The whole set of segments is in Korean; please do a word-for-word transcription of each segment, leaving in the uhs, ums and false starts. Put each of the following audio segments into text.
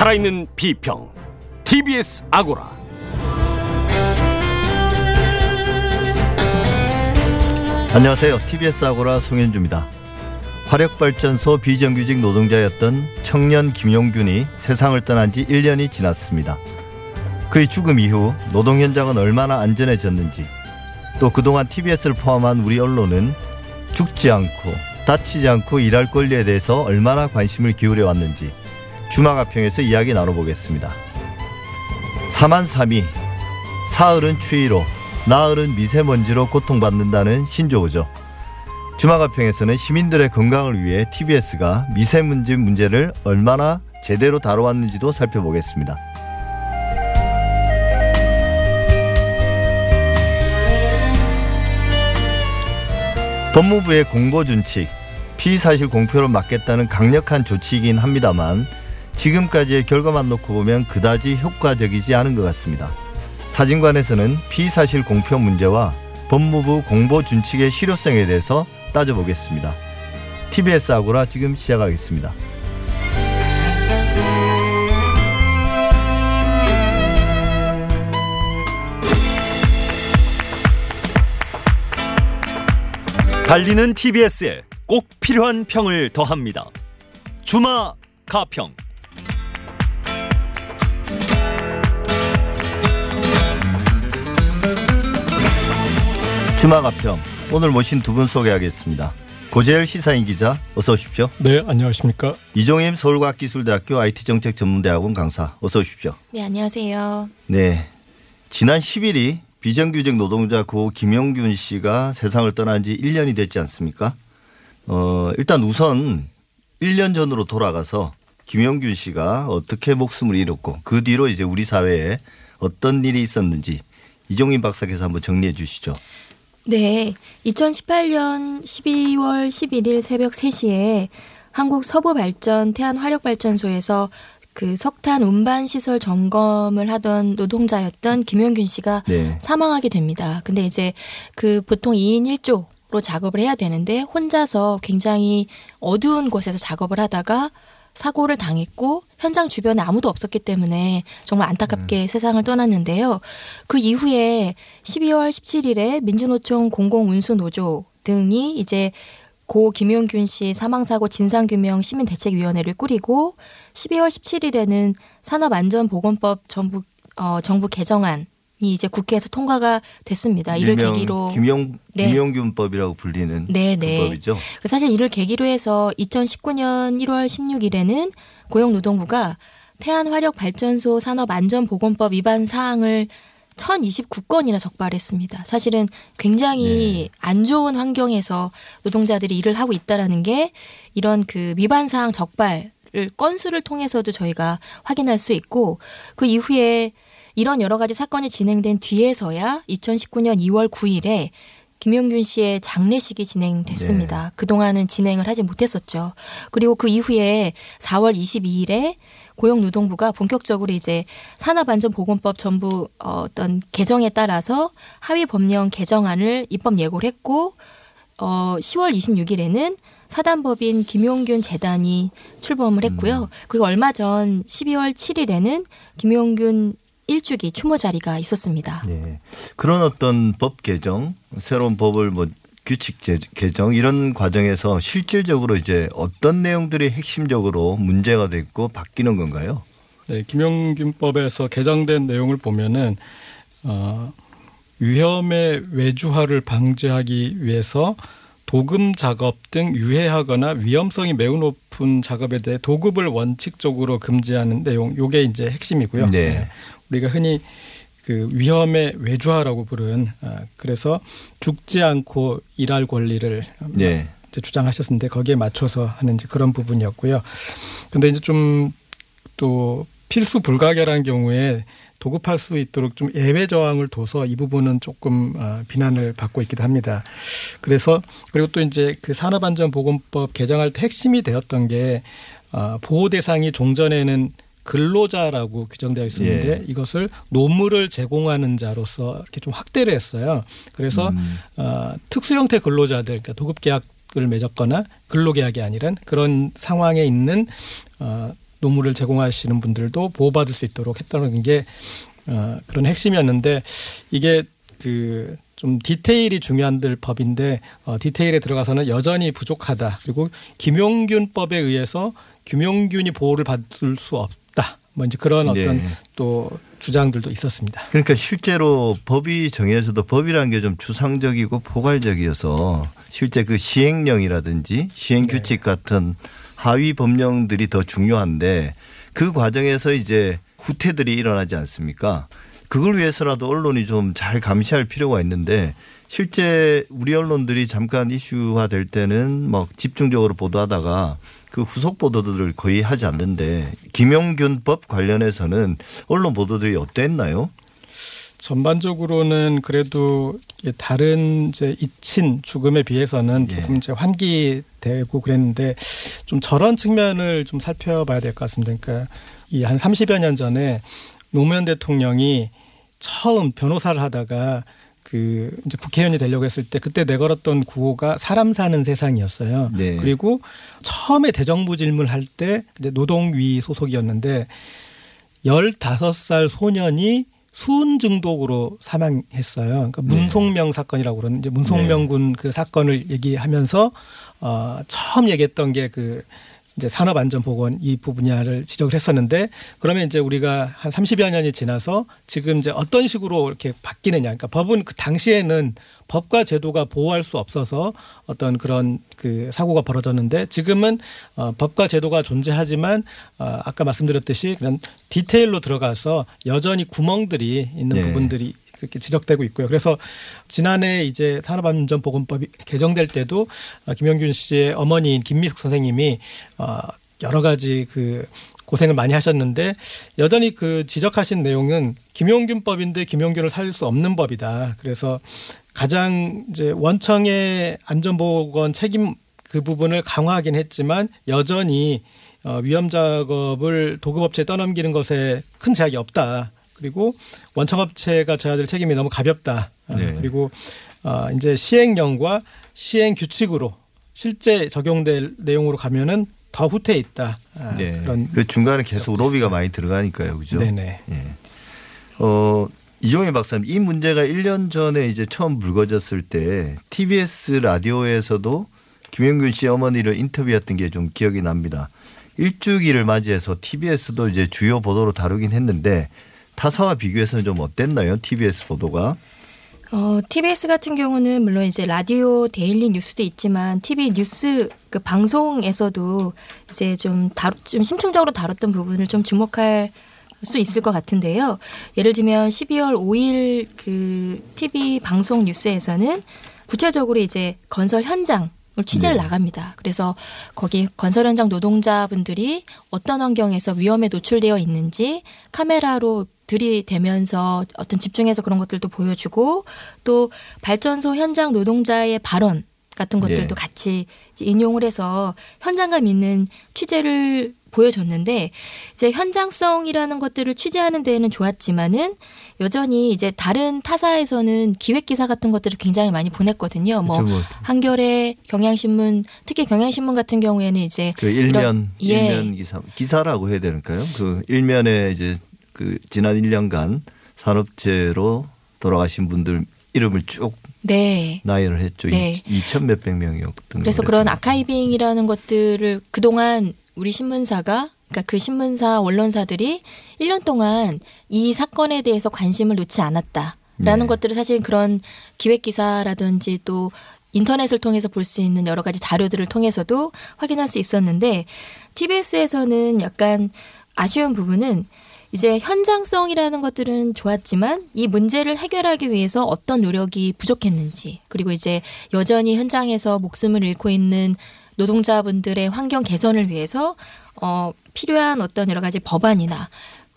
살아있는 비평 티비에스 아고라. 안녕하세요. 티비에스 아고라 송현주입니다. 화력발전소 비정규직 노동자였던 청년 김용균이 세상을 떠난 지 일 년이 지났습니다. 그의 죽음 이후 노동 현장은 얼마나 안전해졌는지, 또 그동안 티비에스를 포함한 우리 언론은 죽지 않고 다치지 않고 일할 권리에 대해서 얼마나 관심을 기울여 왔는지 주마가평에서 이야기 나눠보겠습니다. 사만삼이, 사흘은 추위로 나흘은 미세먼지로 고통받는다는 신조어죠. 주마가평에서는 시민들의 건강을 위해 티비에스가 미세먼지 문제를 얼마나 제대로 다뤄왔는지도 살펴보겠습니다. 법무부의 공보준칙, 피의사실 공표를 막겠다는 강력한 조치이긴 합니다만 지금까지의 결과만 놓고 보면 그다지 효과적이지 않은 것 같습니다. 사진관에서는 피의사실 공표 문제와 법무부 공보준칙의 실효성에 대해서 따져보겠습니다. 티비에스 아고라 지금 시작하겠습니다. 달리는 티비에스에 꼭 필요한 평을 더합니다. 주마 가평. 주마 가평. 오늘 모신 두 분 소개하겠습니다. 고재열 시사인 기자, 어서 오십시오. 네, 안녕하십니까. 이종임 서울과학기술대학교 아이티정책전문대학원 강사, 어서 오십시오. 네, 안녕하세요. 네, 지난 십일이 비정규직 노동자 고 김용균 씨가 세상을 떠난 지 일 년이 됐지 않습니까? 어, 일단 우선 일 년 전으로 돌아가서 김용균 씨가 어떻게 목숨을 잃었고 그 뒤로 이제 우리 사회에 어떤 일이 있었는지 이종임 박사께서 한번 정리해 주시죠. 네. 이천십팔 년 십이월 십일일 새벽 세 시에 한국 서부 발전 태안 화력발전소에서 그 석탄 운반 시설 점검을 하던 노동자였던 김용균 씨가 네. 사망하게 됩니다. 근데 이제 그 보통 이인 일조로 작업을 해야 되는데 혼자서 굉장히 어두운 곳에서 작업을 하다가 사고를 당했고 현장 주변에 아무도 없었기 때문에 정말 안타깝게 음. 세상을 떠났는데요. 그 이후에 십이월 십칠일에 민주노총 공공운수노조 등이 이제 고 김용균 씨 사망사고 진상규명 시민대책위원회를 꾸리고 십이월 십칠일에는 산업안전보건법 정부, 어, 정부 개정안이 이제 국회에서 통과가 됐습니다. 이를 계기로 김용, 네. 김용균법이라고 불리는 네, 네. 법이죠. 사실 이를 계기로 해서 이천십구년 일월 십육일에는 고용노동부가 태안화력발전소 산업안전보건법 위반 사항을 천이십구 건이나 적발했습니다. 사실은 굉장히 네. 안 좋은 환경에서 노동자들이 일을 하고 있다라는 게 이런 그 위반 사항 적발 건수를 통해서도 저희가 확인할 수 있고, 그 이후에 이런 여러 가지 사건이 진행된 뒤에서야 이천십구년 이월 구일에 김용균 씨의 장례식이 진행됐습니다. 네. 그동안은 진행을 하지 못했었죠. 그리고 그 이후에 사월 이십이일에 고용노동부가 본격적으로 이제 산업안전보건법 전부 어떤 개정에 따라서 하위 법령 개정안을 입법 예고를 했고, 어, 시월 이십육일에는 사단법인 김용균 재단이 출범을 했고요. 음. 그리고 얼마 전 십이월 칠일에는 김용균 일주기 추모자리가 있었습니다. 네. 그런 어떤 법 개정, 새로운 법을 뭐 규칙 개정 이런 과정에서 실질적으로 이제 어떤 내용들이 핵심적으로 문제가 됐고 바뀌는 건가요? 네, 김용균법에서 개정된 내용을 보면은 어, 위험의 외주화를 방지하기 위해서 도금 작업 등 유해하거나 위험성이 매우 높은 작업에 대해 도급을 원칙적으로 금지하는 내용, 요게 이제 핵심이고요. 네. 네. 우리가 흔히 그 위험의 외주화라고 부른, 그래서 죽지 않고 일할 권리를 네. 이제 주장하셨는데 거기에 맞춰서 하는 그런 부분이었고요. 그런데 이제 좀 또 필수 불가결한 경우에 도급할 수 있도록 좀 예외 저항을 둬서 이 부분은 조금 비난을 받고 있기도 합니다. 그래서 그리고 또 이제 그 산업안전보건법 개정할 때 핵심이 되었던 게 보호 대상이 종전에는 근로자라고 규정되어 있었는데 예. 이것을 노무를 제공하는 자로서 이렇게 좀 확대를 했어요. 그래서 음. 어, 특수 형태 근로자들, 그러니까 도급 계약을 맺었거나 근로 계약이 아니란 그런 상황에 있는 어, 노무를 제공하시는 분들도 보호받을 수 있도록 했다는 게 어, 그런 핵심이었는데, 이게 그 좀 디테일이 중요한 들 법인데 어, 디테일에 들어가서는 여전히 부족하다. 그리고 김용균법에 의해서 김용균이 보호를 받을 수 없다. 뭐 이제 그런 어떤 네. 또 주장들도 있었습니다. 그러니까 실제로 법이 정해져도 법이라는 게 좀 추상적이고 포괄적이어서 실제 그 시행령이라든지 시행규칙 네. 같은 하위 법령들이 더 중요한데, 그 과정에서 이제 후퇴들이 일어나지 않습니까? 그걸 위해서라도 언론이 좀 잘 감시할 필요가 있는데, 실제 우리 언론들이 잠깐 이슈화 될 때는 막 집중적으로 보도하다가 그 후속 보도들을 거의 하지 않는데, 김용균법 관련해서는 언론 보도들이 어땠나요? 전반적으로는 그래도 다른 이제 이친 죽음에 비해서는 조금 예. 이제 환기되고 그랬는데, 좀 저런 측면을 좀 살펴봐야 될 것 같습니다. 그러니까 이 한 삼십여 년 전에 노무현 대통령이 처음 변호사를 하다가 그 이제 국회의원이 되려고 했을 때 그때 내걸었던 구호가 사람 사는 세상이었어요. 네. 그리고 처음에 대정부 질문할 때 노동위 소속이었는데 열다섯 살 소년이 수은 중독으로 사망했어요. 그러니까 문송명 네. 사건이라고 그러는 이제 문송명 군 그 네. 사건을 얘기하면서 어, 처음 얘기했던 게 그 이제 산업안전보건 이 분야를 지적을 했었는데, 그러면 이제 우리가 한 삼십여 년이 지나서 지금 이제 어떤 식으로 이렇게 바뀌느냐. 그러니까 법은 그 당시에는 법과 제도가 보호할 수 없어서 어떤 그런 그 사고가 벌어졌는데, 지금은 어, 법과 제도가 존재하지만 어, 아까 말씀드렸듯이 그런 디테일로 들어가서 여전히 구멍들이 있는 네. 부분들이 그렇게 지적되고 있고요. 그래서 지난해 이제 산업안전보건법이 개정될 때도 김용균 씨의 어머니인 김미숙 선생님이 여러 가지 그 고생을 많이 하셨는데, 여전히 그 지적하신 내용은 김용균법인데 김용균을 살릴 수 없는 법이다. 그래서 가장 이제 원청의 안전보건 책임 그 부분을 강화하긴 했지만 여전히 위험 작업을 도급업체에 떠넘기는 것에 큰 제약이 없다. 그리고 원청업체가 져야 될 책임이 너무 가볍다. 네. 그리고 이제 시행령과 시행 규칙으로 실제 적용될 내용으로 가면은 더 후퇴 있다. 네. 그런 그 중간에 계속 로비가 많이 들어가니까요, 그죠? 네네. 네. 어 이종임 박사님, 이 문제가 일 년 전에 이제 처음 불거졌을 때 티비에스 라디오에서도 김용균 씨 어머니를 인터뷰했던 게 좀 기억이 납니다. 일주기를 맞이해서 티비에스도 이제 주요 보도로 다루긴 했는데. 타사와 비교해서는 좀 어땠나요? 티비에스 보도가? 어, 티비에스 같은 경우는 물론 이제 라디오 데일리 뉴스도 있지만 티비 뉴스 그 방송에서도 이제 좀 다루, 좀 심층적으로 다뤘던 부분을 좀 주목할 수 있을 것 같은데요. 예를 들면 십이월 오일 그 티비 방송 뉴스에서는 구체적으로 이제 건설 현장 취재를 네. 나갑니다. 그래서 거기 건설 현장 노동자분들이 어떤 환경에서 위험에 노출되어 있는지 카메라로 들이대면서 어떤 집중해서 그런 것들도 보여주고, 또 발전소 현장 노동자의 발언 같은 것들도 네. 같이 인용을 해서 현장감 있는 취재를 보여줬는데, 이제 현장성이라는 것들을 취재하는 데에는 좋았지만은 여전히 이제 다른 타사에서는 기획 기사 같은 것들을 굉장히 많이 보냈거든요. 뭐 한겨레, 경향신문, 특히 경향신문 같은 경우에는 이제 그 일면 이런, 예. 일면 기사 기사라고 해야 되는가요? 그 일면에 이제 그 지난 일 년간 산업재로 돌아가신 분들 이름을 쭉 네. 나열을 했죠. 네. 이천 몇백 명이었던. 그래서 그런 아카이빙이라는 것들을 그동안 우리 신문사가, 그러니까 그 신문사 언론사들이 일 년 동안 이 사건에 대해서 관심을 놓지 않았다라는 네. 것들을 사실 그런 기획기사라든지 또 인터넷을 통해서 볼 수 있는 여러 가지 자료들을 통해서도 확인할 수 있었는데, 티비에스에서는 약간 아쉬운 부분은 이제 현장성이라는 것들은 좋았지만 이 문제를 해결하기 위해서 어떤 노력이 부족했는지, 그리고 이제 여전히 현장에서 목숨을 잃고 있는 노동자분들의 환경 개선을 위해서 어, 필요한 어떤 여러 가지 법안이나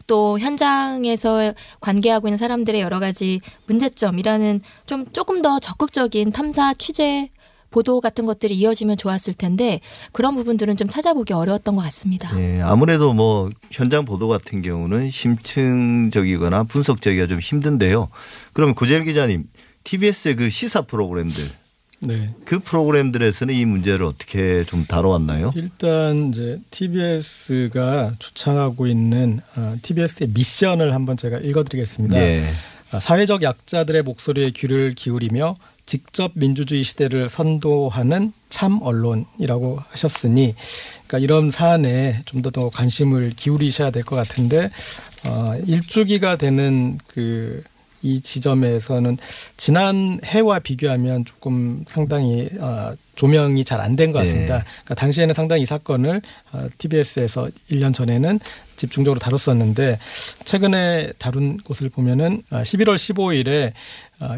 또 현장에서 관계하고 있는 사람들의 여러 가지 문제점이라는 좀 조금 더 적극적인 탐사 취재 보도 같은 것들이 이어지면 좋았을 텐데, 그런 부분들은 좀 찾아보기 어려웠던 것 같습니다. 네, 아무래도 뭐 현장 보도 같은 경우는 심층적이거나 분석적이기가 좀 힘든데요. 그럼 고재열 기자님, 티비에스의 그 시사 프로그램들 네. 그 프로그램들에서는 이 문제를 어떻게 좀 다뤄왔나요? 일단 이제 티비에스가 주창하고 있는 티비에스의 미션을 한번 제가 읽어드리겠습니다. 네. 사회적 약자들의 목소리에 귀를 기울이며 직접 민주주의 시대를 선도하는 참 언론이라고 하셨으니, 그러니까 이런 사안에 좀 더 더 관심을 기울이셔야 될 것 같은데, 어, 일주기가 되는 그 이 지점에서는 지난해와 비교하면 조금 상당히 어, 조명이 잘 안 된 것 같습니다. 네. 그러니까 당시에는 상당히 이 사건을 어, 티비에스에서 일 년 전에는 집중적으로 다뤘었는데, 최근에 다룬 곳을 보면은 십일월 십오일에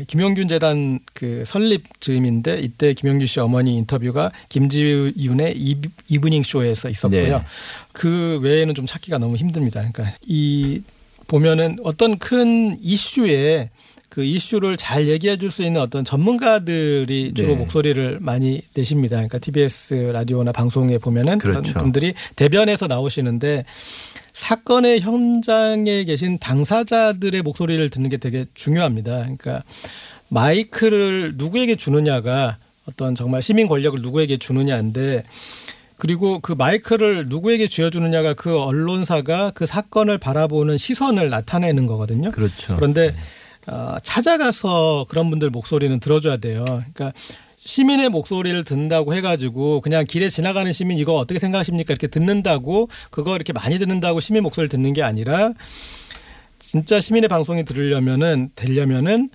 김용균 재단 그 설립 즈음인데, 이때 김용균 씨 어머니 인터뷰가 김지윤의 이브닝 쇼에서 있었고요. 네. 그 외에는 좀 찾기가 너무 힘듭니다. 그러니까 이 보면은 어떤 큰 이슈에 그 이슈를 잘 얘기해 줄 수 있는 어떤 전문가들이 주로 네. 목소리를 많이 내십니다. 그러니까 티비에스 라디오나 방송에 보면은 그렇죠. 그런 분들이 대변에서 나오시는데, 사건의 현장에 계신 당사자들의 목소리를 듣는 게 되게 중요합니다. 그러니까 마이크를 누구에게 주느냐가 어떤 정말 시민 권력을 누구에게 주느냐인데, 그리고 그 마이크를 누구에게 쥐어주느냐가 그 언론사가 그 사건을 바라보는 시선을 나타내는 거거든요. 그렇죠. 그런데 네. 어, 찾아가서 그런 분들 목소리는 들어줘야 돼요. 그러니까 시민의 목소리를 듣는다고 해가지고 그냥 길에 지나가는 시민 이거 어떻게 생각하십니까? 이렇게 듣는다고, 그거 이렇게 많이 듣는다고 시민 목소리를 듣는 게 아니라, 진짜 시민의 방송이 들으려면은, 되려면은,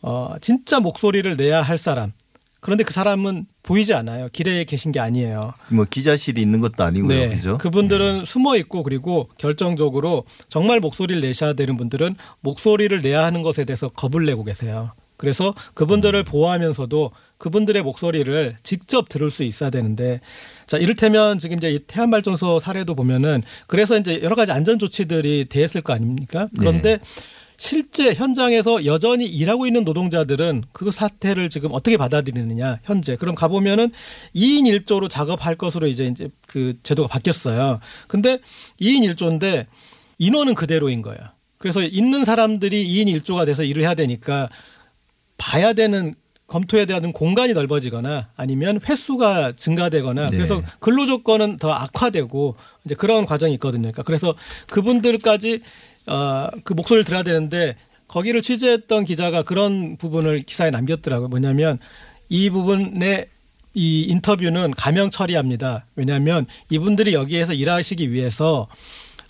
어, 진짜 목소리를 내야 할 사람. 그런데 그 사람은 보이지 않아요. 길에 계신 게 아니에요. 뭐 기자실이 있는 것도 아니고요. 네. 그죠? 그분들은 네. 숨어 있고, 그리고 결정적으로 정말 목소리를 내셔야 되는 분들은 목소리를 내야 하는 것에 대해서 겁을 내고 계세요. 그래서 그분들을 음. 보호하면서도 그분들의 목소리를 직접 들을 수 있어야 되는데, 자, 이를테면 지금 이제 태안발전소 사례도 보면은 그래서 이제 여러 가지 안전 조치들이 돼 있을 거 아닙니까? 그런데 네. 실제 현장에서 여전히 일하고 있는 노동자들은 그 사태를 지금 어떻게 받아들이느냐, 현재. 그럼 가보면은 이인 일조로 작업할 것으로 이제 이제 그 제도가 바뀌었어요. 근데 이인 일조인데 인원은 그대로인 거예요. 그래서 있는 사람들이 이인 일조가 돼서 일을 해야 되니까 봐야 되는, 검토해야 되는 공간이 넓어지거나 아니면 횟수가 증가되거나 네. 그래서 근로 조건은 더 악화되고 이제 그런 과정이 있거든요. 그러니까 그래서 그분들까지 어, 그 목소리를 들어야 되는데, 거기를 취재했던 기자가 그런 부분을 기사에 남겼더라고요. 뭐냐면 이 부분의 이 인터뷰는 가명 처리합니다. 왜냐하면 이분들이 여기에서 일하시기 위해서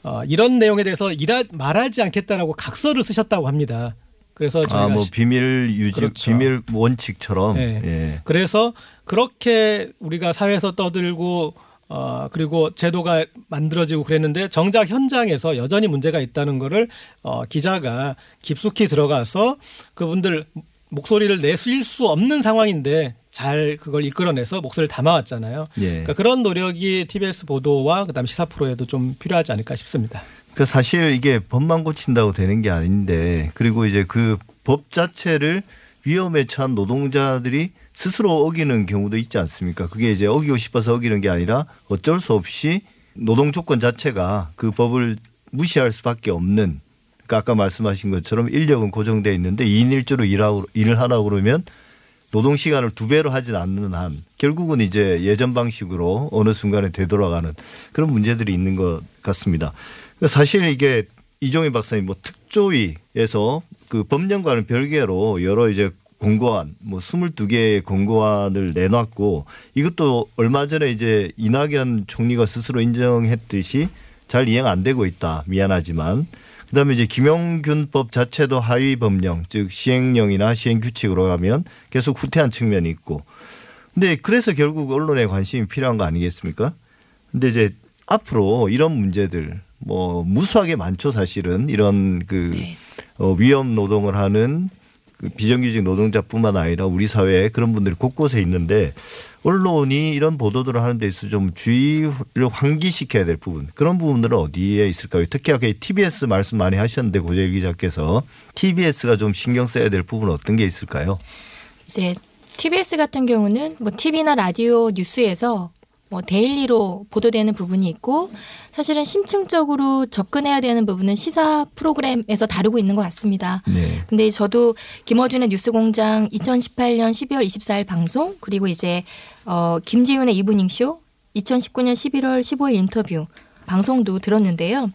어, 이런 내용에 대해서 일하, 말하지 않겠다라고 각서를 쓰셨다고 합니다. 그래서 저희가 아, 뭐 비밀 유지, 그렇죠. 비밀 원칙처럼. 네. 예. 그래서 그렇게 우리가 사회에서 떠들고 어, 그리고 제도가 만들어지고 그랬는데, 정작 현장에서 여전히 문제가 있다는 거를 어, 기자가 깊숙이 들어가서 그분들 목소리를 내실 수 없는 상황인데 잘 그걸 이끌어내서 목소리를 담아왔잖아요. 예. 그러니까 그런 노력이 티비에스 보도와 그다음 시사 프로에도 좀 필요하지 않을까 싶습니다. 그 사실 이게 법만 고친다고 되는 게 아닌데, 그리고 이제 그 법 자체를 위험에 처한 노동자들이 스스로 어기는 경우도 있지 않습니까? 그게 이제 어기고 싶어서 어기는 게 아니라 어쩔 수 없이 노동 조건 자체가 그 법을 무시할 수밖에 없는, 그러니까 아까 말씀하신 것처럼 인력은 고정되어 있는데 이인 일조로 일하고, 일을 하라고 그러면 노동 시간을 두 배로 하진 않는 한 결국은 이제 예전 방식으로 어느 순간에 되돌아가는 그런 문제들이 있는 것 같습니다. 사실 이게 이종임 박사님 뭐 특조위에서 그 법령과는 별개로 여러 이제 공고안, 뭐 스물두 개의 공고안을 내놨고, 이것도 얼마 전에 이제 이낙연 총리가 스스로 인정했듯이 잘 이행 안 되고 있다. 미안하지만. 그다음에 이제 김용균법 자체도 하위 법령, 즉 시행령이나 시행규칙으로 가면 계속 후퇴한 측면이 있고. 근데 그래서 결국 언론의 관심이 필요한 거 아니겠습니까? 근데 이제 앞으로 이런 문제들 뭐 무수하게 많죠, 사실은. 이런 그 네. 어, 위험 노동을 하는 비정규직 노동자뿐만 아니라 우리 사회에 그런 분들이 곳곳에 있는데, 언론이 이런 보도들을 하는 데 있어서 좀 주의를 환기시켜야 될 부분, 그런 부분들은 어디에 있을까요? 특히 아까 티비에스 말씀 많이 하셨는데 고재열 기자께서 티비에스가 좀 신경 써야 될 부분은 어떤 게 있을까요? 이제 티비에스 같은 경우는 뭐 티비나 라디오 뉴스에서 뭐 데일리로 보도되는 부분이 있고 사실은 심층적으로 접근해야 되는 부분은 시사 프로그램에서 다루고 있는 것 같습니다. 네. 근데 저도 김어준의 뉴스공장 이천십팔 년 십이월 이십사 일 방송 그리고 이제 어, 김지윤의 이브닝 쇼 이천십구 년 십일월 십오 일 인터뷰 방송도 들었는데요.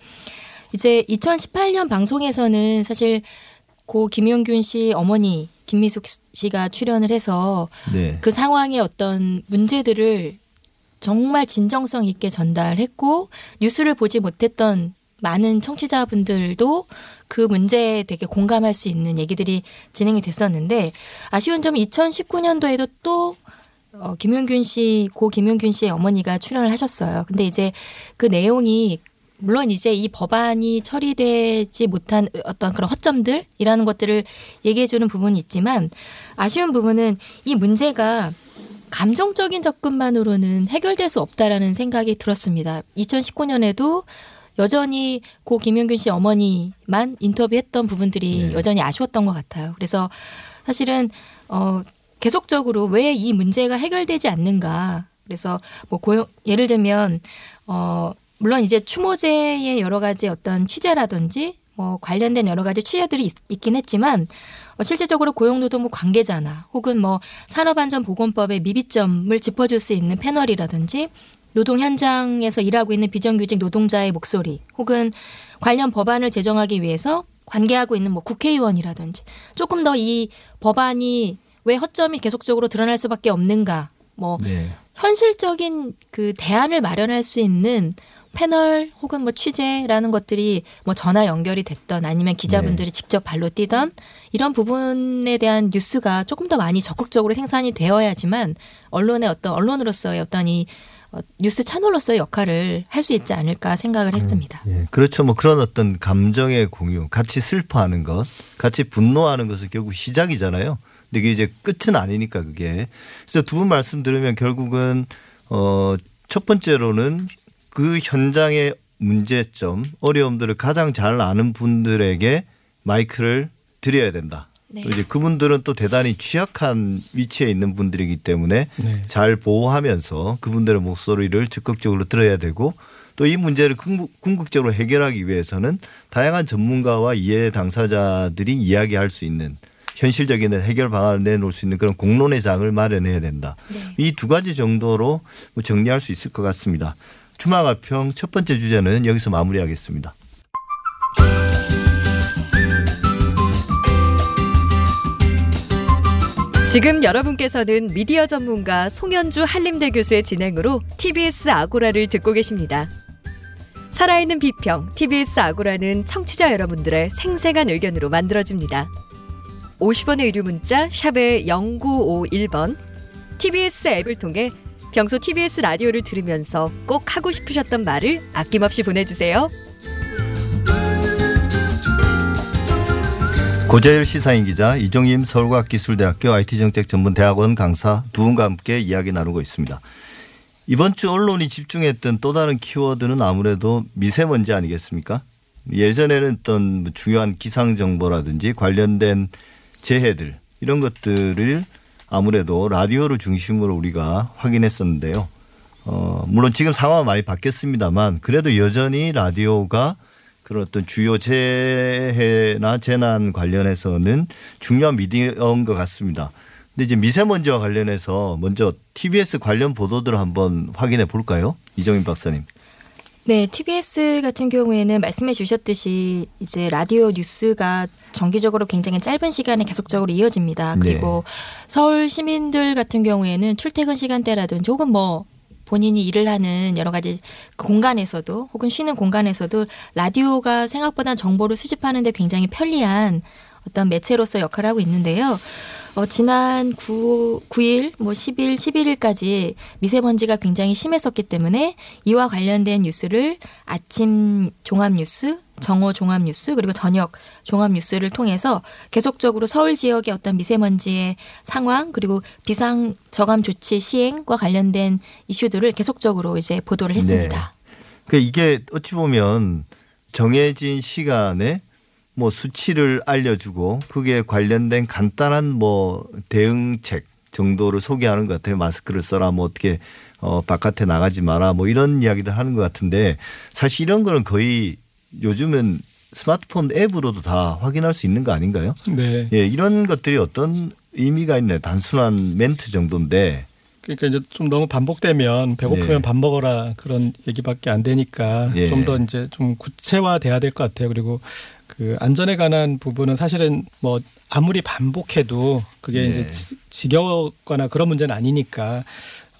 이제 이천십팔 년 방송에서는 사실 고 김용균 씨 어머니 김미숙 씨가 출연을 해서 네. 그 상황의 어떤 문제들을 정말 진정성 있게 전달했고 뉴스를 보지 못했던 많은 청취자분들도 그 문제에 되게 공감할 수 있는 얘기들이 진행이 됐었는데 아쉬운 점은 이천십구 년도에도 또 어, 김용균 씨, 고 김용균 씨의 어머니가 출연을 하셨어요. 근데 이제 그 내용이 물론 이제 이 법안이 처리되지 못한 어떤 그런 허점들이라는 것들을 얘기해 주는 부분이 있지만 아쉬운 부분은 이 문제가 감정적인 접근만으로는 해결될 수 없다라는 생각이 들었습니다. 이천십구 년에도 여전히 고 김용균 씨 어머니만 인터뷰했던 부분들이 네. 여전히 아쉬웠던 것 같아요. 그래서 사실은 어, 계속적으로 왜 이 문제가 해결되지 않는가. 그래서 뭐 고용, 예를 들면 어, 물론 이제 추모제의 여러 가지 어떤 취재라든지 뭐 관련된 여러 가지 취재들이 있, 있긴 했지만 실질적으로 고용노동부 관계자나 혹은 뭐 산업안전보건법의 미비점을 짚어줄 수 있는 패널이라든지 노동 현장에서 일하고 있는 비정규직 노동자의 목소리 혹은 관련 법안을 제정하기 위해서 관계하고 있는 뭐 국회의원이라든지 조금 더 이 법안이 왜 허점이 계속적으로 드러날 수밖에 없는가 뭐 네. 현실적인 그 대안을 마련할 수 있는 패널 혹은 뭐 취재라는 것들이 뭐 전화 연결이 됐던 아니면 기자분들이 네. 직접 발로 뛰던 이런 부분에 대한 뉴스가 조금 더 많이 적극적으로 생산이 되어야지만 언론의 어떤 언론으로서의 어떤 이 뉴스 채널로서의 역할을 할 수 있지 않을까 생각을 했습니다. 네. 그렇죠. 뭐 그런 어떤 감정의 공유, 같이 슬퍼하는 것, 같이 분노하는 것은 결국 시작이잖아요. 근데 이게 이제 끝은 아니니까 그게. 그래서 두 분 말씀 들으면 결국은 어, 첫 번째로는 그 현장의 문제점, 어려움들을 가장 잘 아는 분들에게 마이크를 드려야 된다. 네. 또 이제 그분들은 또 대단히 취약한 위치에 있는 분들이기 때문에 네. 잘 보호하면서 그분들의 목소리를 적극적으로 들어야 되고 또 이 문제를 궁극적으로 해결하기 위해서는 다양한 전문가와 이해 당사자들이 이야기할 수 있는 현실적인 해결 방안을 내놓을 수 있는 그런 공론의 장을 마련해야 된다. 네. 이 두 가지 정도로 정리할 수 있을 것 같습니다. 주마가평 첫 번째 주제는 여기서 마무리하겠습니다. 지금 여러분께서는 미디어 전문가 송현주 한림대 교수의 진행으로 티비에스 아고라를 듣고 계십니다. 살아있는 비평 티비에스 아고라는 청취자 여러분들의 생생한 의견으로 만들어집니다. 오십 원의 유료 문자 샵에 공구오일 번 티비에스 앱을 통해 평소 티비에스 라디오를 들으면서 꼭 하고 싶으셨던 말을 아낌없이 보내주세요. 고재열 시사인 기자, 이종임 서울과학기술대학교 아이티정책전문대학원 강사 두 분과 함께 이야기 나누고 있습니다. 이번 주 언론이 집중했던 또 다른 키워드는 아무래도 미세먼지 아니겠습니까? 예전에는 어떤 중요한 기상정보라든지 관련된 재해들 이런 것들을 아무래도 라디오를 중심으로 우리가 확인했었는데요. 어, 물론 지금 상황은 많이 바뀌었습니다만 그래도 여전히 라디오가 그런 어떤 주요 재해나 재난 관련해서는 중요한 미디어인 것 같습니다. 근데 이제 미세먼지와 관련해서 먼저 티비에스 관련 보도들을 한번 확인해 볼까요? 이정인 박사님. 네, 티비에스 같은 경우에는 말씀해 주셨듯이 이제 라디오 뉴스가 정기적으로 굉장히 짧은 시간에 계속적으로 이어집니다. 그리고 네. 서울 시민들 같은 경우에는 출퇴근 시간대라든지 혹은 뭐 본인이 일을 하는 여러 가지 공간에서도 혹은 쉬는 공간에서도 라디오가 생각보다 정보를 수집하는 데 굉장히 편리한 어떤 매체로서 역할을 하고 있는데요. 어, 지난 구, 구일, 뭐 십 일, 십일 일까지 미세먼지가 굉장히 심했었기 때문에 이와 관련된 뉴스를 아침 종합뉴스, 정오 종합뉴스 그리고 저녁 종합뉴스를 통해서 계속적으로 서울 지역의 어떤 미세먼지의 상황 그리고 비상저감 조치 시행과 관련된 이슈들을 계속적으로 이제 보도를 했습니다. 네. 그러니까 이게 어찌 보면 정해진 시간에 뭐 수치를 알려주고 그게 관련된 간단한 뭐 대응책 정도를 소개하는 것 같아요. 마스크를 써라, 뭐 어떻게 어, 바깥에 나가지 마라 뭐 이런 이야기들 하는 것 같은데, 사실 이런 거는 거의 요즘은 스마트폰 앱으로도 다 확인할 수 있는 거 아닌가요? 네. 예, 이런 것들이 어떤 의미가 있나요? 단순한 멘트 정도인데. 그러니까 이제 좀 너무 반복되면 배고프면 예. 밥 먹어라 그런 얘기밖에 안 되니까 예. 좀 더 이제 좀 구체화돼야 될 것 같아요. 그리고 그 안전에 관한 부분은 사실은 뭐 아무리 반복해도 그게 예. 이제 지겨웠거나 그런 문제는 아니니까.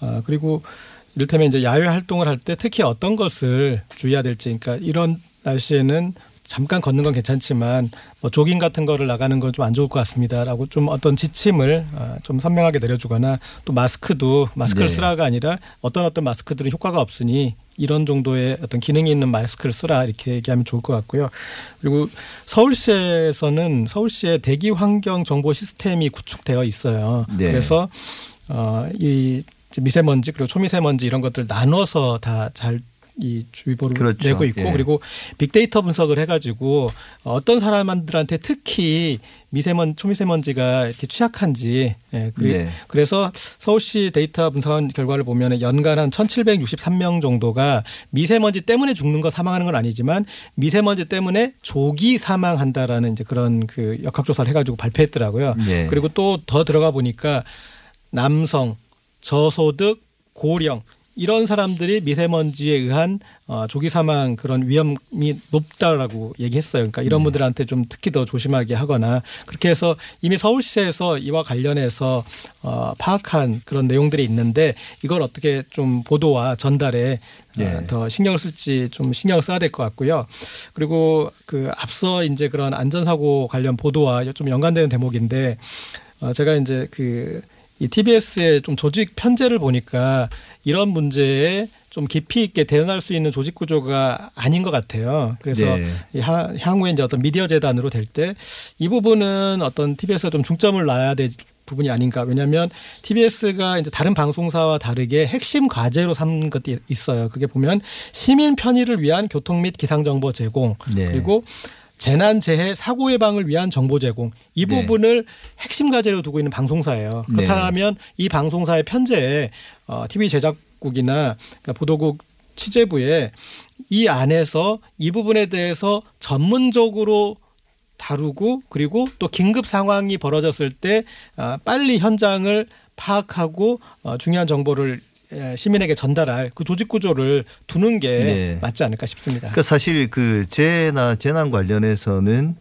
아, 그리고 이를테면 이제 야외 활동을 할 때 특히 어떤 것을 주의해야 될지, 그러니까 이런 날씨에는 잠깐 걷는 건 괜찮지만 뭐 조깅 같은 거를 나가는 건 좀 안 좋을 것 같습니다라고 좀 어떤 지침을 좀 선명하게 내려주거나, 또 마스크도 마스크를 네. 쓰라가 아니라 어떤 어떤 마스크들은 효과가 없으니 이런 정도의 어떤 기능이 있는 마스크를 쓰라 이렇게 얘기하면 좋을 것 같고요. 그리고 서울시에서는 서울시의 대기 환경 정보 시스템이 구축되어 있어요. 네. 그래서 어, 이 미세먼지 그리고 초미세먼지 이런 것들 나눠서 다 잘 이 주의보를 그렇죠. 내고 있고 예. 그리고 빅데이터 분석을 해가지고 어떤 사람들한테 특히 미세먼 초미세먼지가 이렇게 취약한지 예. 네. 그래서 서울시 데이터 분석한 결과를 보면 연간 한 천칠백육십삼 명 정도가 미세먼지 때문에 죽는 거 사망하는 건 아니지만 미세먼지 때문에 조기 사망한다라는 이제 그런 그 역학조사를 해가지고 발표했더라고요. 네. 그리고 또 더 들어가 보니까 남성, 저소득, 고령 이런 사람들이 미세먼지에 의한 조기 사망 그런 위험이 높다라고 얘기했어요. 그러니까 이런 분들한테 좀 특히 더 조심하게 하거나, 그렇게 해서 이미 서울시에서 이와 관련해서 파악한 그런 내용들이 있는데 이걸 어떻게 좀 보도와 전달에 네. 더 신경을 쓸지 좀 신경을 써야 될 것 같고요. 그리고 그 앞서 이제 그런 안전사고 관련 보도와 좀 연관되는 대목인데, 제가 이제 그 이 티비에스의 좀 조직 편제를 보니까 이런 문제에 좀 깊이 있게 대응할 수 있는 조직 구조가 아닌 것 같아요. 그래서 네. 향후에 이제 어떤 미디어 재단으로 될 때 이 부분은 어떤 티비에스가 좀 중점을 놔야 될 부분이 아닌가. 왜냐하면 티비에스가 이제 다른 방송사와 다르게 핵심 과제로 삼는 것도 있어요. 그게 보면 시민 편의를 위한 교통 및 기상 정보 제공 네. 그리고 재난, 재해, 사고 예방을 위한 정보 제공, 이 부분을 네. 핵심 과제로 두고 있는 방송사예요. 그렇다면 네. 이 방송사의 편제에 티비 제작국이나 보도국 취재부에 이 안에서 이 부분에 대해서 전문적으로 다루고, 그리고 또 긴급 상황이 벌어졌을 때 빨리 현장을 파악하고 중요한 정보를 시민에게 전달할 그 조직 구조를 두는 게 네. 맞지 않을까 싶습니다. 그러니까 사실 그 재나 재난 관련해서는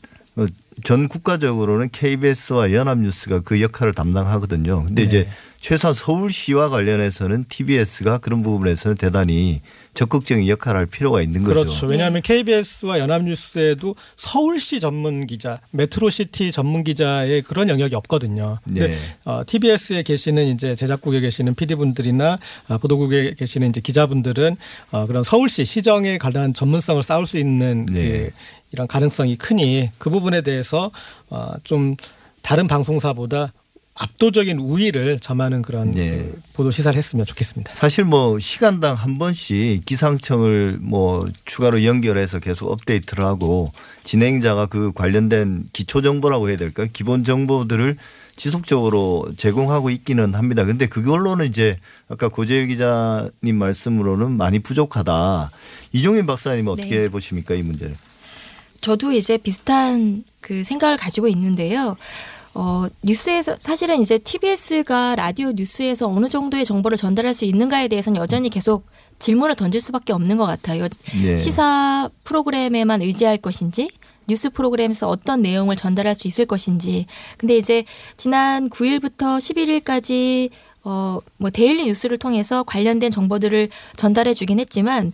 전 국가적으로는 케이비에스와 연합뉴스가 그 역할을 담당하거든요. 그런데 네. 이제 최소한 서울시와 관련해서는 티비에스가 그런 부분에서는 대단히 적극적인 역할을 할 필요가 있는 거죠. 그렇죠. 왜냐하면 케이비에스와 연합뉴스에도 서울시 전문 기자, 메트로시티 전문 기자의 그런 영역이 없거든요. 근데 네. 어, 티비에스에 계시는 이제 제작국에 계시는 피디분들이나 어, 보도국에 계시는 이제 기자분들은 어, 그런 서울시 시정에 관한 전문성을 쌓을 수 있는 네. 그 이런 가능성이 크니 그 부분에 대해서 어, 좀 다른 방송사보다 압도적인 우위를 점하는 그런 네. 보도 시사를 했으면 좋겠습니다. 사실 뭐 시간당 한 번씩 기상청을 뭐 추가로 연결해서 계속 업데이트를 하고 진행자가 그 관련된 기초 정보라고 해야 될까요? 기본 정보들을 지속적으로 제공하고 있기는 합니다. 그런데 그걸로는 이제 아까 고재열 기자님 말씀으로는 많이 부족하다. 이종임 박사님 어떻게 네. 보십니까, 이 문제를? 저도 이제 비슷한 그 생각을 가지고 있는데요. 어, 뉴스에서 사실은 이제 티비에스가 라디오 뉴스에서 어느 정도의 정보를 전달할 수 있는가에 대해서는 여전히 계속 질문을 던질 수밖에 없는 것 같아요. 네. 시사 프로그램에만 의지할 것인지, 뉴스 프로그램에서 어떤 내용을 전달할 수 있을 것인지. 근데 이제 지난 구일부터 십일일까지 어, 뭐 데일리 뉴스를 통해서 관련된 정보들을 전달해 주긴 했지만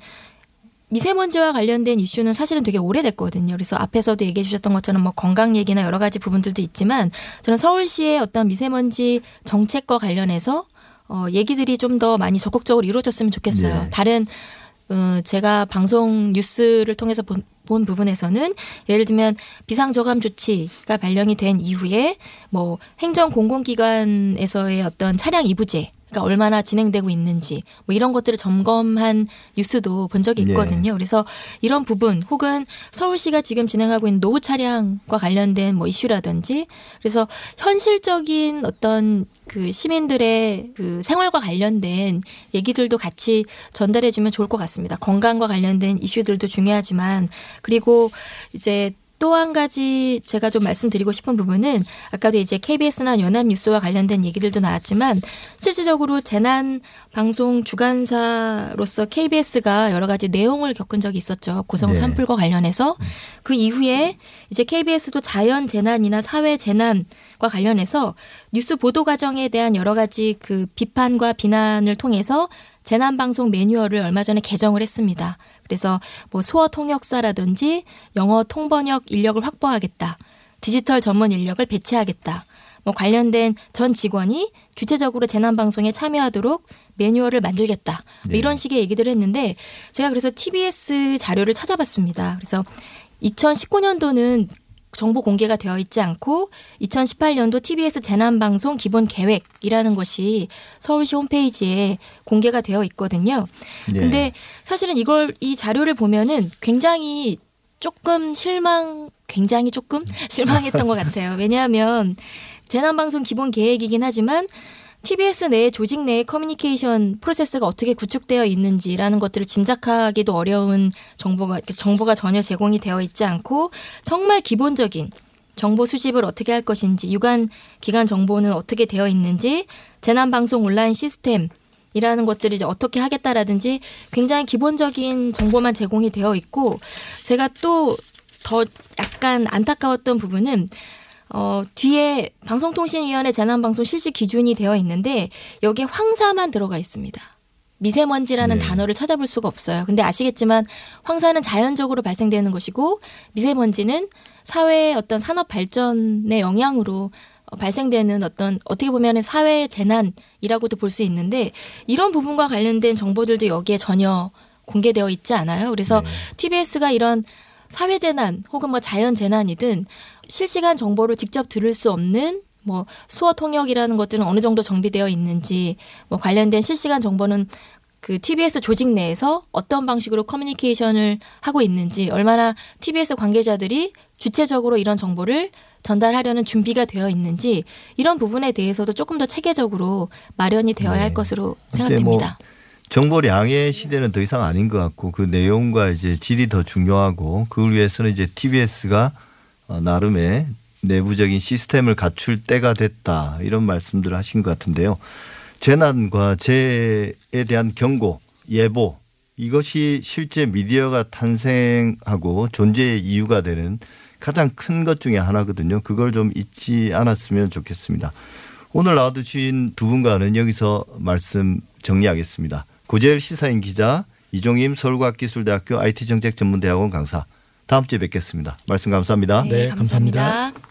미세먼지와 관련된 이슈는 사실은 되게 오래됐거든요. 그래서 앞에서도 얘기해 주셨던 것처럼 뭐 건강 얘기나 여러 가지 부분들도 있지만 저는 서울시의 어떤 미세먼지 정책과 관련해서 어, 얘기들이 좀 더 많이 적극적으로 이루어졌으면 좋겠어요. 네. 다른 어, 제가 방송 뉴스를 통해서 본, 본 부분에서는 예를 들면 비상저감 조치가 발령이 된 이후에 뭐 행정공공기관에서의 어떤 차량 이부제 그러니까 얼마나 진행되고 있는지 뭐 이런 것들을 점검한 뉴스도 본 적이 있거든요. 예. 그래서 이런 부분 혹은 서울시가 지금 진행하고 있는 노후 차량과 관련된 뭐 이슈라든지 그래서 현실적인 어떤 그 시민들의 그 생활과 관련된 얘기들도 같이 전달해 주면 좋을 것 같습니다. 건강과 관련된 이슈들도 중요하지만 그리고 이제 또 한 가지 제가 좀 말씀드리고 싶은 부분은 아까도 이제 케이비에스나 연합뉴스와 관련된 얘기들도 나왔지만 실질적으로 재난방송 주간사로서 케이비에스가 여러 가지 내용을 겪은 적이 있었죠. 고성 산불과 관련해서. 그 이후에 이제 케이비에스도 자연재난이나 사회재난과 관련해서 뉴스 보도 과정에 대한 여러 가지 그 비판과 비난을 통해서 재난방송 매뉴얼을 얼마 전에 개정을 했습니다. 그래서 뭐 수어 통역사라든지 영어 통번역 인력을 확보하겠다. 디지털 전문 인력을 배치하겠다. 뭐 관련된 전 직원이 주체적으로 재난방송에 참여하도록 매뉴얼을 만들겠다. 뭐 이런 식의 얘기들을 했는데 제가 그래서 티비에스 자료를 찾아봤습니다. 그래서 이천십구 년도는 정보 공개가 되어 있지 않고 이천십팔 년도 티비에스 재난방송 기본 계획이라는 것이 서울시 홈페이지에 공개가 되어 있거든요. 근데 네. 사실은 이걸 이 자료를 보면은 굉장히 조금 실망, 굉장히 조금 실망했던 것 같아요. 왜냐하면 재난방송 기본 계획이긴 하지만 티비에스 내 조직 내의 커뮤니케이션 프로세스가 어떻게 구축되어 있는지라는 것들을 짐작하기도 어려운 정보가 정보가 전혀 제공이 되어 있지 않고 정말 기본적인 정보 수집을 어떻게 할 것인지 유관 기관 정보는 어떻게 되어 있는지 재난방송 온라인 시스템이라는 것들을 이제 어떻게 하겠다라든지 굉장히 기본적인 정보만 제공이 되어 있고 제가 또 더 약간 안타까웠던 부분은 어, 뒤에 방송통신위원회 재난방송 실시 기준이 되어 있는데 여기에 황사만 들어가 있습니다. 미세먼지라는 네. 단어를 찾아볼 수가 없어요. 근데 아시겠지만 황사는 자연적으로 발생되는 것이고 미세먼지는 사회의 어떤 산업 발전의 영향으로 발생되는 어떤 어떻게 보면 사회 재난이라고도 볼 수 있는데 이런 부분과 관련된 정보들도 여기에 전혀 공개되어 있지 않아요. 그래서 네. 티비에스가 이런 사회재난 혹은 뭐 자연재난이든 실시간 정보를 직접 들을 수 없는 뭐 수어 통역이라는 것들은 어느 정도 정비되어 있는지 뭐 관련된 실시간 정보는 그 티비에스 조직 내에서 어떤 방식으로 커뮤니케이션을 하고 있는지 얼마나 티비에스 관계자들이 주체적으로 이런 정보를 전달하려는 준비가 되어 있는지 이런 부분에 대해서도 조금 더 체계적으로 마련이 되어야 네. 할 것으로 생각됩니다. 정보량의 시대는 더 이상 아닌 것 같고 그 내용과 이제 질이 더 중요하고 그걸 위해서는 이제 티비에스가 나름의 내부적인 시스템을 갖출 때가 됐다 이런 말씀들을 하신 것 같은데요. 재난과 재해에 대한 경고, 예보 이것이 실제 미디어가 탄생하고 존재의 이유가 되는 가장 큰 것 중에 하나거든요. 그걸 좀 잊지 않았으면 좋겠습니다. 오늘 나와주신 두 분과는 여기서 말씀 정리하겠습니다. 고재열 시사인 기자, 이종임 서울과학기술대학교 아이티정책전문대학원 강사. 다음 주에 뵙겠습니다. 말씀 감사합니다. 네, 감사합니다. 감사합니다.